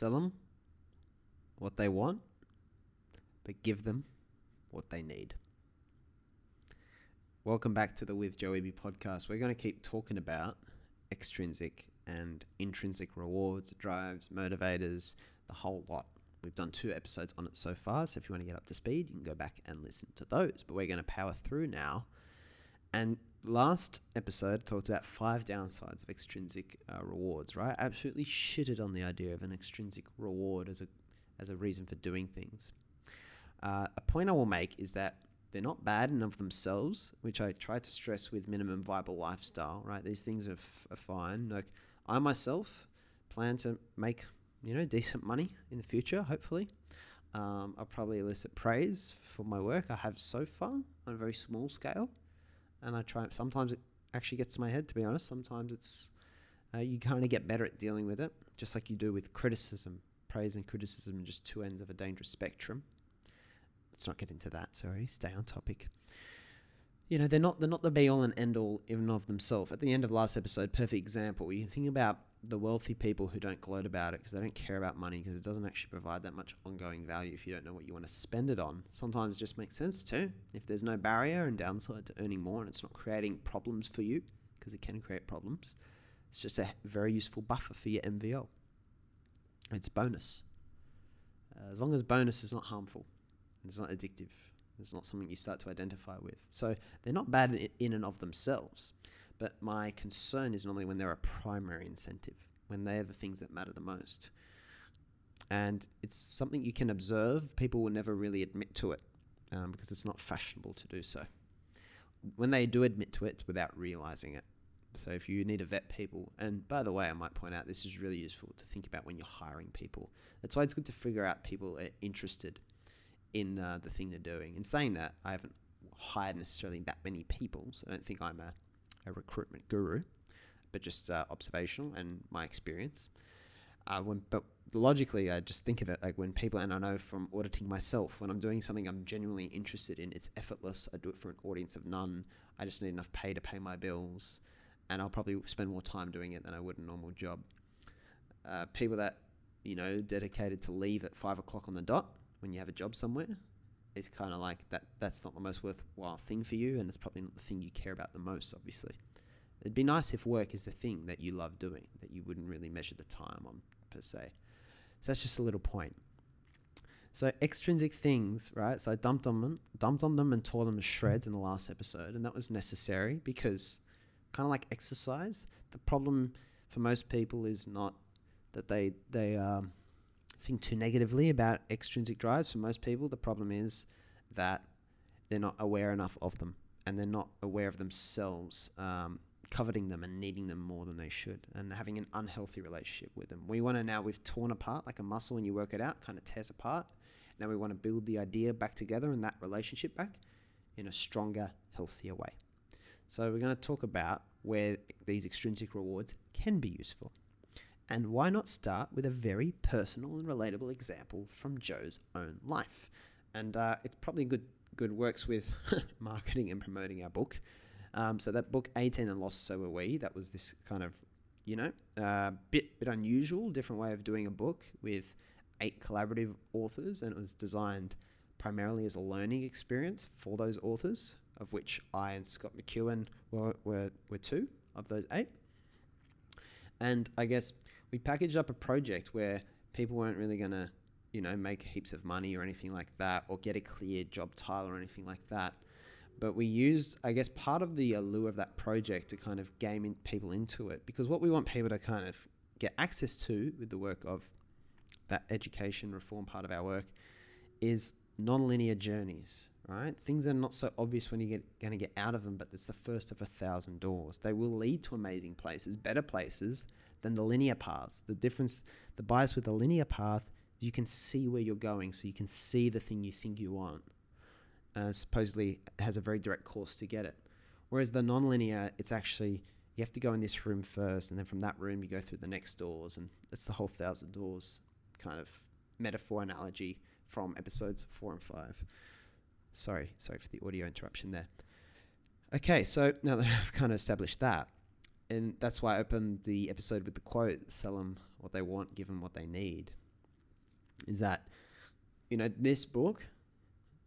sell them what they want, but give them what they need. Welcome back to the With Joey B podcast. We're going to keep talking about extrinsic and intrinsic rewards, drives, motivators, the whole lot. We've done 2 episodes on it so far, so if you want to get up to speed, you can go back and listen to those. But we're going to power through now. And last episode talked about 5 downsides of extrinsic rewards, right? I absolutely shitted on the idea of an extrinsic reward as a reason for doing things. A point I will make is that they're not bad in and of themselves, which I try to stress with minimum viable lifestyle, right? These things are fine. Like, I myself plan to make, decent money in the future, hopefully. I'll probably elicit praise for my work. I have so far on a very small scale. And I try, sometimes it actually gets to my head, to be honest. Sometimes it's, you kind of get better at dealing with it, just like you do with criticism. Praise and criticism are just 2 ends of a dangerous spectrum. Let's not get into that, sorry, stay on topic. They're not the be-all and end-all in and of themselves. At the end of last episode, perfect example, you think about the wealthy people who don't gloat about it because they don't care about money because it doesn't actually provide that much ongoing value if you don't know what you want to spend it on. Sometimes it just makes sense too. If there's no barrier and downside to earning more and it's not creating problems for you, because it can create problems, it's just a very useful buffer for your MVL. It's bonus. As long as bonus is not harmful, it's not addictive, it's not something you start to identify with. So they're not bad in and of themselves. But my concern is normally when they're a primary incentive, when they're the things that matter the most. And it's something you can observe. People will never really admit to it because it's not fashionable to do so. When they do admit to it, it's without realizing it. So if you need to vet people, and by the way, I might point out this is really useful to think about when you're hiring people. That's why it's good to figure out people are interested in the thing they're doing. In saying that, I haven't hired necessarily that many people, so I don't think I'm a recruitment guru, but just observational and my experience. But logically, I just think of it like when people, and I know from auditing myself, when I'm doing something I'm genuinely interested in, it's effortless. I do it for an audience of none. I just need enough pay to pay my bills, and I'll probably spend more time doing it than I would a normal job. People that, dedicated to leave at 5 o'clock on the dot when you have a job somewhere, it's kind of like that's not the most worthwhile thing for you, and it's probably not the thing you care about the most, obviously. It'd be nice if work is the thing that you love doing, that you wouldn't really measure the time on, per se. So that's just a little point. So extrinsic things, right? So I dumped on them and tore them to shreds in the last episode, and that was necessary because, kind of like exercise, the problem for most people is not that they think too negatively about extrinsic drives. For most people, the problem is that they're not aware enough of them, and they're not aware of themselves coveting them and needing them more than they should, and having an unhealthy relationship with them. We've torn apart like a muscle. When you work it out, kind of tears apart. Now we want to build the idea back together and that relationship back in a stronger, healthier way. So we're going to talk about where these extrinsic rewards can be useful. And why not start with a very personal and relatable example from Joe's own life? And it's probably good works with marketing and promoting our book. So that book, 18 and Lost, So Were We, that was this kind of, bit unusual, different way of doing a book with 8 collaborative authors. And it was designed primarily as a learning experience for those authors, of which I and Scott McEwan were 2 of those 8. And I guess we packaged up a project where people weren't really going to, make heaps of money or anything like that, or get a clear job title or anything like that. But we used, I guess, part of the allure of that project to kind of game people into it, because what we want people to kind of get access to with the work of that education reform part of our work is non-linear journeys, right? Things that are not so obvious when you're going to get out of them, but it's the first of 1,000 doors. They will lead to amazing places, better places than the linear paths. The difference, the bias with the linear path, you can see where you're going, so you can see the thing you think you want. Supposedly has a very direct course to get it. Whereas the non-linear, it's actually, you have to go in this room first, and then from that room you go through the next doors, and it's the whole 1,000 doors kind of metaphor analogy from episodes 4 and 5. Sorry for the audio interruption there. Okay, so now that I've kind of established that, and that's why I opened the episode with the quote, sell them what they want, give them what they need. is that, you know, this book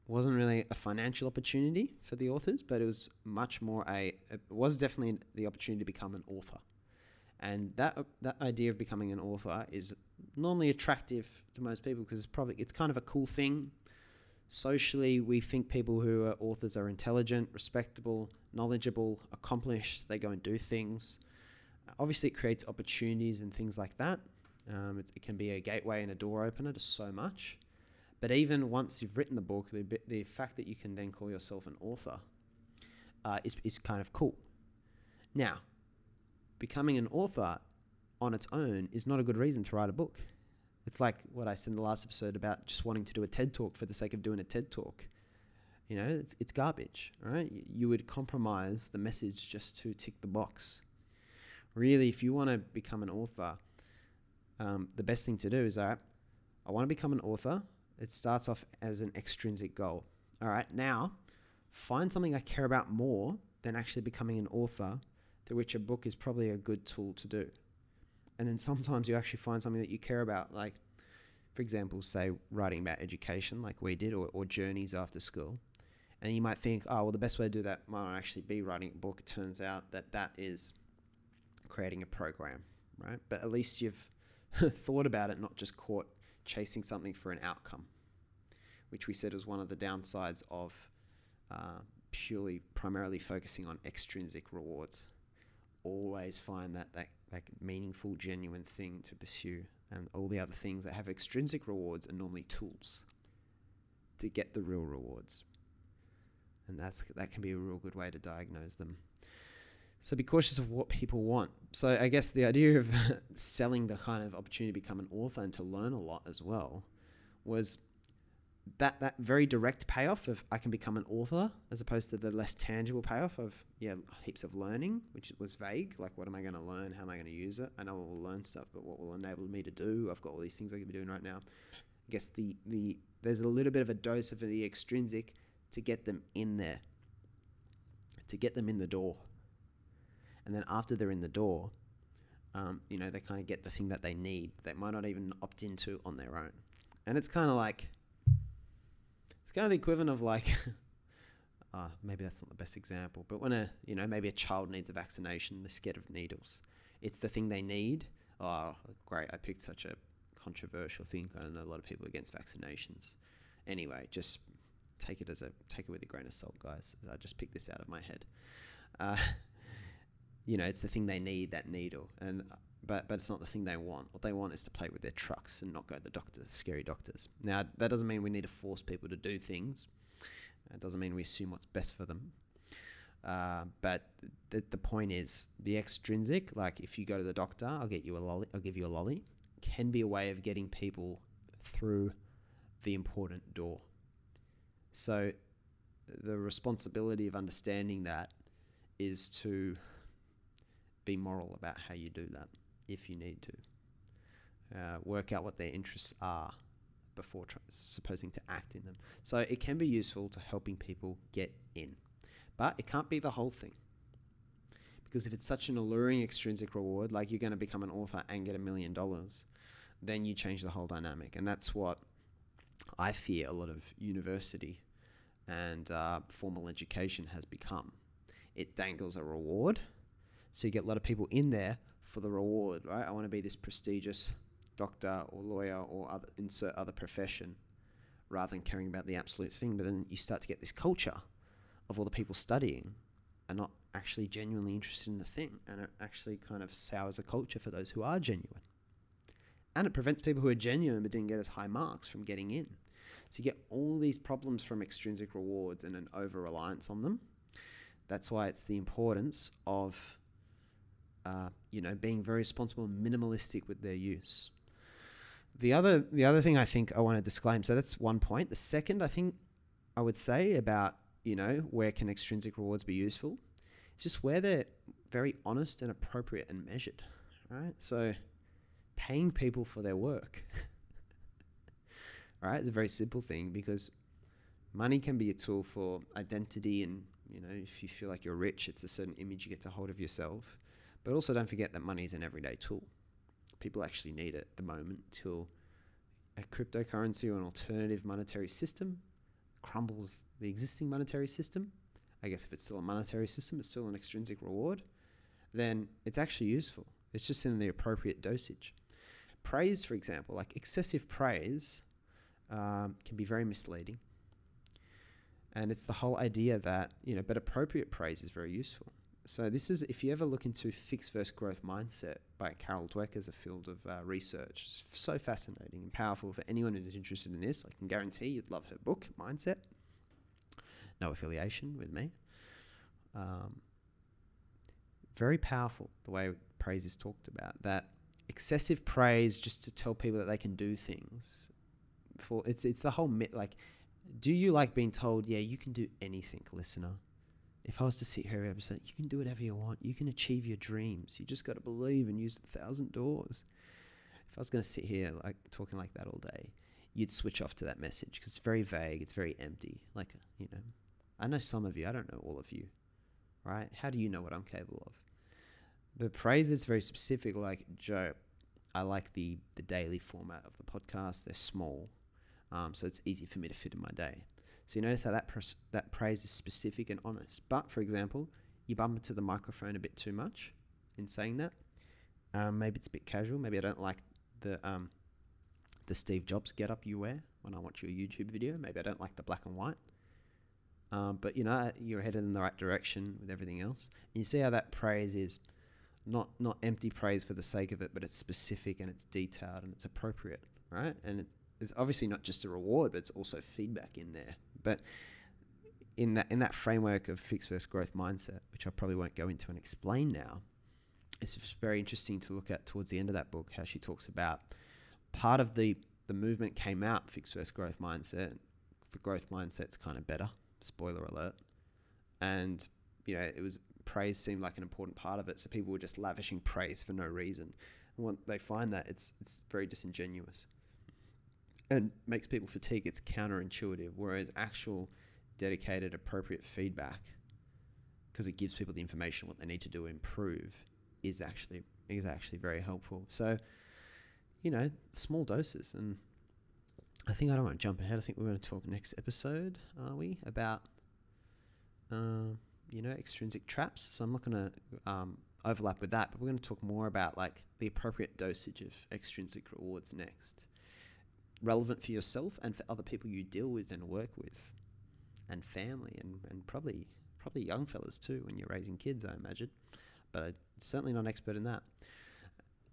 wasn't really a financial opportunity for the authors, but it was much more it was definitely the opportunity to become an author. And that idea of becoming an author is normally attractive to most people because it's kind of a cool thing. Socially, we think people who are authors are intelligent, respectable, knowledgeable, accomplished. They go and do things. Obviously, it creates opportunities and things like that. It can be a gateway and a door opener to so much. But even once you've written the book, the fact that you can then call yourself an author is kind of cool. Now, becoming an author on its own is not a good reason to write a book. It's like what I said in the last episode about just wanting to do a TED Talk for the sake of doing a TED Talk. You know, it's garbage, right? You would compromise the message just to tick the box. Really, if you want to become an author, the best thing to do is, all right, I want to become an author. It starts off as an extrinsic goal. All right, now find something I care about more than actually becoming an author, to which a book is probably a good tool to do. And then sometimes you actually find something that you care about, like, for example, say writing about education like we did, or journeys after school. And you might think, oh, well, the best way to do that might not actually be writing a book. It turns out that is creating a program, right? But at least you've thought about it, not just caught chasing something for an outcome, which we said was one of the downsides of primarily focusing on extrinsic rewards. Always find that like meaningful, genuine thing to pursue, and all the other things that have extrinsic rewards are normally tools to get the real rewards, and that can be a real good way to diagnose them. So be cautious of what people want. So I guess the idea of selling the kind of opportunity to become an author and to learn a lot as well was that very direct payoff of I can become an author, as opposed to the less tangible payoff of heaps of learning, which was vague, like what am I going to learn, how am I going to use it? I know I'll learn stuff, but what will enable me to do? I've got all these things I could be doing right now. I guess there's a little bit of a dose of the extrinsic to get them in there, to get them in the door. And then after they're in the door, they kind of get the thing that they need. They might not even opt into on their own. And it's kind of like, kind of the equivalent of like, maybe that's not the best example, but when maybe a child needs a vaccination, they're scared of needles. It's the thing they need. Oh, great. I picked such a controversial thing. I know a lot of people against vaccinations. Anyway, just take it with a grain of salt, guys. I just picked this out of my head. It's the thing they need, that needle. But it's not the thing they want. What they want is to play with their trucks and not go to the doctors, scary doctors. Now, that doesn't mean we need to force people to do things. It doesn't mean we assume what's best for them. But the point is, the extrinsic, like if you go to the doctor, I'll give you a lolly, can be a way of getting people through the important door. So the responsibility of understanding that is to be moral about how you do that. If you need to work out what their interests are before supposing to act in them. So it can be useful to helping people get in, but it can't be the whole thing, because if it's such an alluring extrinsic reward, like you're going to become an author and get $1 million, then you change the whole dynamic. And that's what I fear a lot of university and formal education has become. It dangles a reward, so you get a lot of people in there for the reward, right? I want to be this prestigious doctor or lawyer or insert other profession, rather than caring about the absolute thing. But then you start to get this culture of all the people studying are not actually genuinely interested in the thing, and it actually kind of sours a culture for those who are genuine. And it prevents people who are genuine but didn't get as high marks from getting in. So you get all these problems from extrinsic rewards and an over-reliance on them. That's why it's the importance of being very responsible and minimalistic with their use. The other thing I think I want to disclaim, so that's one point. The second, I think I would say about, where can extrinsic rewards be useful? It's just where they're very honest and appropriate and measured, right? So paying people for their work, right? It's a very simple thing, because money can be a tool for identity, and, if you feel like you're rich, it's a certain image you get to hold of yourself. But also don't forget that money is an everyday tool. People actually need it at the moment till a cryptocurrency or an alternative monetary system crumbles the existing monetary system, I guess if it's still a monetary system, it's still an extrinsic reward, then it's actually useful. It's just in the appropriate dosage. Praise, for example, like excessive praise can be very misleading. And it's the whole idea that, you know, but appropriate praise is very useful. So this is, if you ever look into fixed versus growth mindset by Carol Dweck as a field of research, it's so fascinating and powerful for anyone who's interested in this. I can guarantee you'd love her book, Mindset. No affiliation with me. Very powerful the way praise is talked about, that excessive praise just to tell people that they can do things. For it's the whole myth, like, do you like being told, yeah, you can do anything, listener? If I was to sit here every episode, you can do whatever you want. You can achieve your dreams. You just got to believe and use 1,000 doors. If I was going to sit here like talking like that all day, you'd switch off to that message because it's very vague. It's very empty. Like, you know, I know some of you. I don't know all of you, right? How do you know what I'm capable of? But praise is very specific. Like, Joe, I like the daily format of the podcast. They're small. So it's easy for me to fit in my day. So you notice how that praise is specific and honest. But, for example, you bump into the microphone a bit too much in saying that. Maybe it's a bit casual. Maybe I don't like the Steve Jobs getup you wear when I watch your YouTube video. Maybe I don't like the black and white. But, you know, you're headed in the right direction with everything else. And you see how that praise is not empty praise for the sake of it, but it's specific and it's detailed and it's appropriate, right? And it's obviously not just a reward, but it's also feedback in there. But in that framework of fixed versus growth mindset, which I probably won't go into and explain now, it's just very interesting to look at towards the end of that book, how she talks about part of the movement came out fixed versus growth mindset. The growth mindset's kind of better, spoiler alert. And, you know, it was praise seemed like an important part of it. So people were just lavishing praise for no reason. And when they find that, it's very disingenuous and makes people fatigue. It's counterintuitive, whereas actual dedicated appropriate feedback, because it gives people the information what they need to do to improve, is actually very helpful. So, you know, small doses. And I think I don't want to jump ahead. I think we're going to talk next episode, are we, about you know, extrinsic traps. So I'm not going to overlap with that, but we're going to talk more about like the appropriate dosage of extrinsic rewards next. Relevant for yourself and for other people you deal with and work with, and family, and probably young fellas too when you're raising kids, I imagine. But I'm certainly not an expert in that.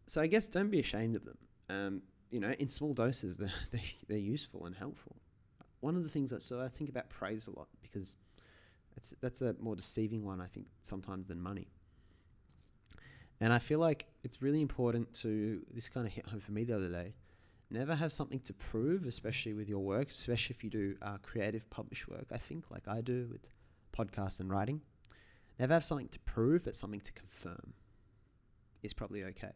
So I guess don't be ashamed of them. You know, in small doses, they're useful and helpful. One of the things that, so I think about praise a lot because that's a more deceiving one, I think, sometimes than money. And I feel like it's really important to, this kind of hit home for me the other day, never have something to prove, especially with your work, especially if you do creative published work, I think, like I do with podcasts and writing. Never have something to prove, but something to confirm is probably okay.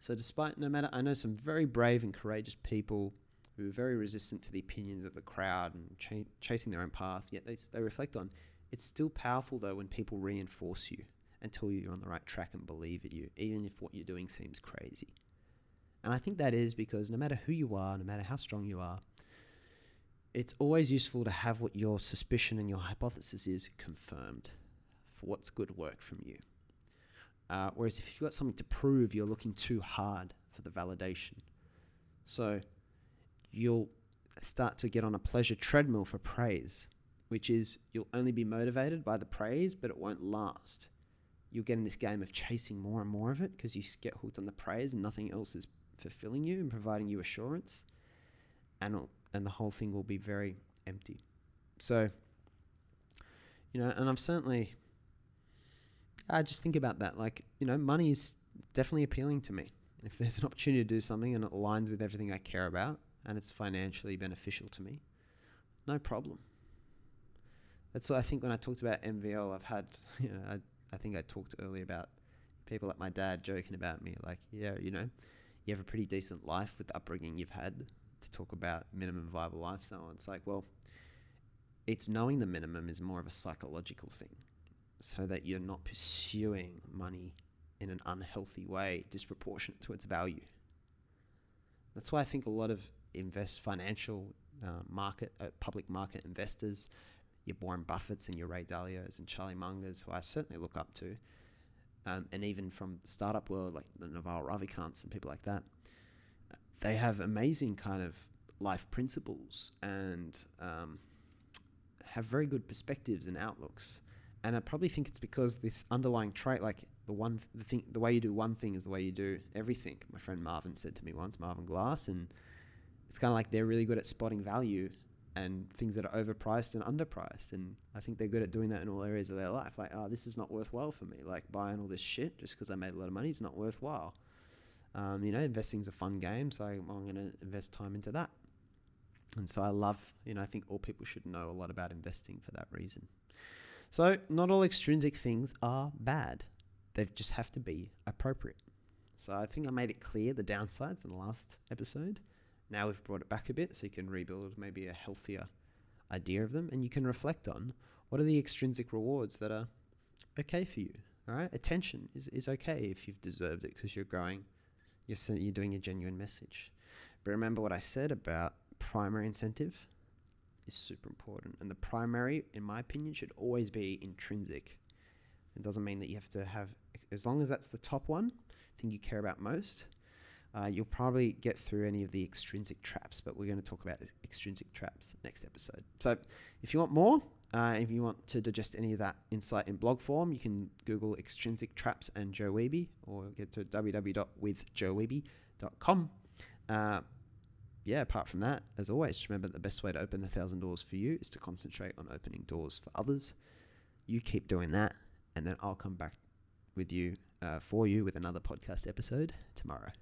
So despite, no matter, I know some very brave and courageous people who are very resistant to the opinions of the crowd and chasing their own path, yet they reflect on, it's still powerful though when people reinforce you and tell you you're on the right track and believe in you, even if what you're doing seems crazy. And I think that is because no matter who you are, no matter how strong you are, it's always useful to have what your suspicion and your hypothesis is confirmed for what's good work from you. Whereas if you've got something to prove, you're looking too hard for the validation. So you'll start to get on a pleasure treadmill for praise, which is you'll only be motivated by the praise, but it won't last. You'll get in this game of chasing more and more of it because you get hooked on the praise and nothing else is fulfilling you and providing you assurance, and the whole thing will be very empty. So, you know, and I've certainly, I just think about that, like, you know, money is definitely appealing to me. If there's an opportunity to do something and it aligns with everything I care about and it's financially beneficial to me, no problem. That's what I think when I talked about MVL, I've had, you know, I think I talked earlier about people like my dad joking about me, like, yeah, you know, you have a pretty decent life with the upbringing you've had to talk about minimum viable lifestyle. And it's like, well, it's knowing the minimum is more of a psychological thing so that you're not pursuing money in an unhealthy way disproportionate to its value. That's why I think a lot of invest financial market, public market investors, your Warren Buffetts and your Ray Dalios and Charlie Mungers, who I certainly look up to, and even from the startup world, like the Naval Ravikants and people like that, they have amazing kind of life principles and have very good perspectives and outlooks. And I probably think it's because this underlying trait, like the way you do one thing is the way you do everything. My friend Marvin said to me once, Marvin Glass, and it's kind of like they're really good at spotting value and things that are overpriced and underpriced. And I think they're good at doing that in all areas of their life. Like, oh, this is not worthwhile for me. Like buying all this shit just because I made a lot of money is not worthwhile. You know, investing's a fun game, so I'm going to invest time into that. And so I love, you know, I think all people should know a lot about investing for that reason. So not all extrinsic things are bad. They just have to be appropriate. So I think I made it clear the downsides in the last episode. Now we've brought it back a bit so you can rebuild maybe a healthier idea of them, and you can reflect on what are the extrinsic rewards that are okay for you, all right? Attention is okay if you've deserved it because you're growing, you're doing a genuine message. But remember what I said about primary incentive is super important, and the primary, in my opinion, should always be intrinsic. It doesn't mean that you have to have, as long as that's the top one, thing you care about most, you'll probably get through any of the extrinsic traps, but we're going to talk about extrinsic traps next episode. So if you want more, if you want to digest any of that insight in blog form, you can Google extrinsic traps and Joe Weeby, or get to www.withjoeweeby.com. Yeah, apart from that, as always, remember the best way to open 1,000 doors for you is to concentrate on opening doors for others. You keep doing that, and then I'll come back with you, for you with another podcast episode tomorrow.